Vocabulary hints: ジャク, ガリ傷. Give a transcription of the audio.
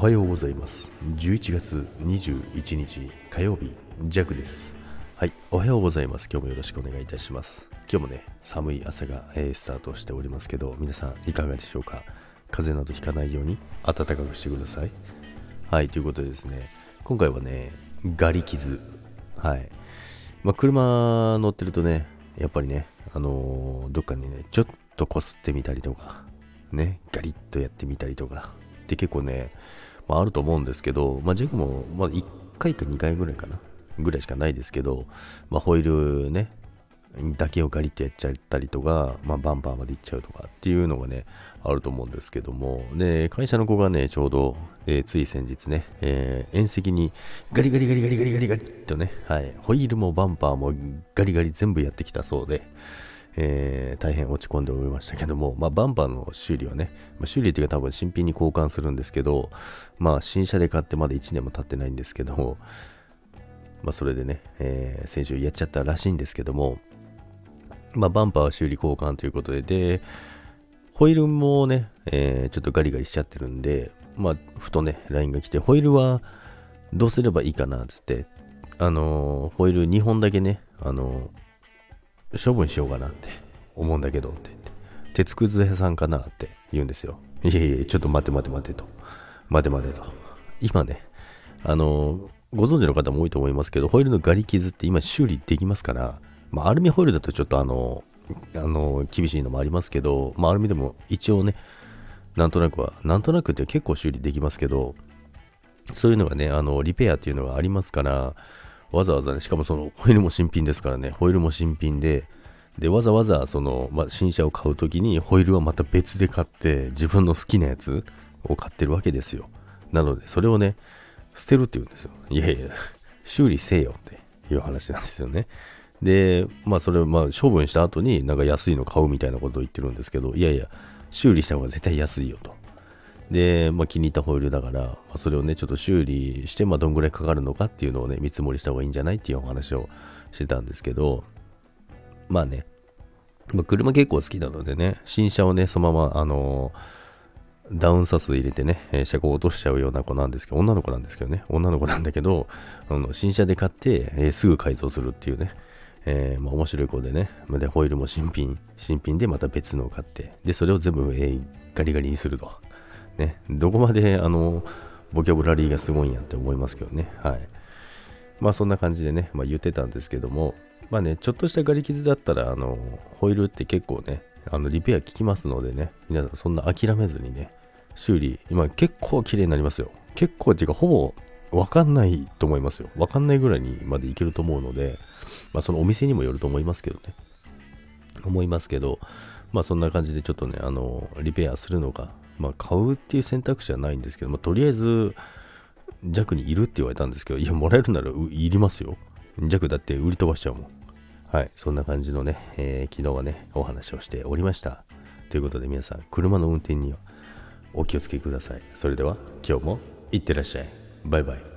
おはようございます。11月21日火曜日、ジャクです。はい、おはようございます。今日もよろしくお願いいたします。今日もね、寒い朝が、スタートしておりますけど、皆さんいかがでしょうか。風邪などひかないように暖かくしてください。はい、ということでですね、今回はね、ガリ傷。はい、車乗ってるとね、やっぱりね、どっかにね、ちょっとこすってみたりとかね、ガリッとやってみたりとかって結構ね、あると思うんですけど、ジェクも1回か2回ぐらいしかないですけど、ホイールねだけをガリッとやっちゃったりとか、バンパーまで行っちゃうとかっていうのがね、あると思うんですけども、で、会社の子がね、ちょうど、つい先日ね、縁石にガリガリガリガリガリガリガリとね、はい、ホイールもバンパーもガリガリ全部やってきたそうで、大変落ち込んでおりましたけども、バンパーの修理はね、修理っていうか多分新品に交換するんですけど、新車で買ってまだ1年も経ってないんですけど、それでね、先週やっちゃったらしいんですけども、バンパーは修理交換ということで、で、ホイールもね、ちょっとガリガリしちゃってるんで、ふとね、LINE が来て、ホイールはどうすればいいかな、つって、ホイール2本だけね、処分しようかなって思うんだけど、って言って、鉄くず屋さんかなって言うんですよ。いやいや、ちょっと待てと。今ね、ご存知の方も多いと思いますけど、ホイールのガリ傷って今修理できますから、アルミホイールだとちょっと厳しいのもありますけど、アルミでも一応ね、なんとなくって結構修理できますけど、そういうのがね、リペアっていうのがありますから、わざわざね、しかもそのホイールも新品ですからね、ホイールも新品で、で、わざわざその、新車を買うときにホイールはまた別で買って、自分の好きなやつを買ってるわけですよ。なので、それをね、捨てるって言うんですよ。いやいや、修理せよっていう話なんですよね。で、それを処分した後になんか安いの買うみたいなことを言ってるんですけど、いやいや、修理した方が絶対安いよと。で、気に入ったホイールだから、それをね、ちょっと修理して、どんぐらいかかるのかっていうのをね、見積もりした方がいいんじゃないっていうお話をしてたんですけど、ね、車結構好きなのでね、新車をね、そのまま、ダウンサス入れてね、車高を落としちゃうような子なんですけど、女の子なんだけど、新車で買って、すぐ改造するっていうね、面白い子でね、で、ホイールも新品でまた別のを買って、で、それを全部、ガリガリにすると。ね、どこまで、ボキャブラリーがすごいんやって思いますけどね。はい。そんな感じでね、言ってたんですけども、ね、ちょっとしたガリ傷だったら、ホイールって結構ね、リペア効きますのでね、皆さんそんな諦めずにね、修理、今結構綺麗になりますよ。結構っていうか、ほぼ分かんないと思いますよ。分かんないぐらいにまでいけると思うので、そのお店にもよると思いますけどね。そんな感じでちょっとね、リペアするのか、買うっていう選択肢はないんですけども、とりあえず、弱にいるって言われたんですけど、いや、もらえるならいりますよ。弱だって売り飛ばしちゃうもん。はい、そんな感じのね、昨日はね、お話をしておりました。ということで皆さん、車の運転にはお気をつけください。それでは今日もいってらっしゃい。バイバイ。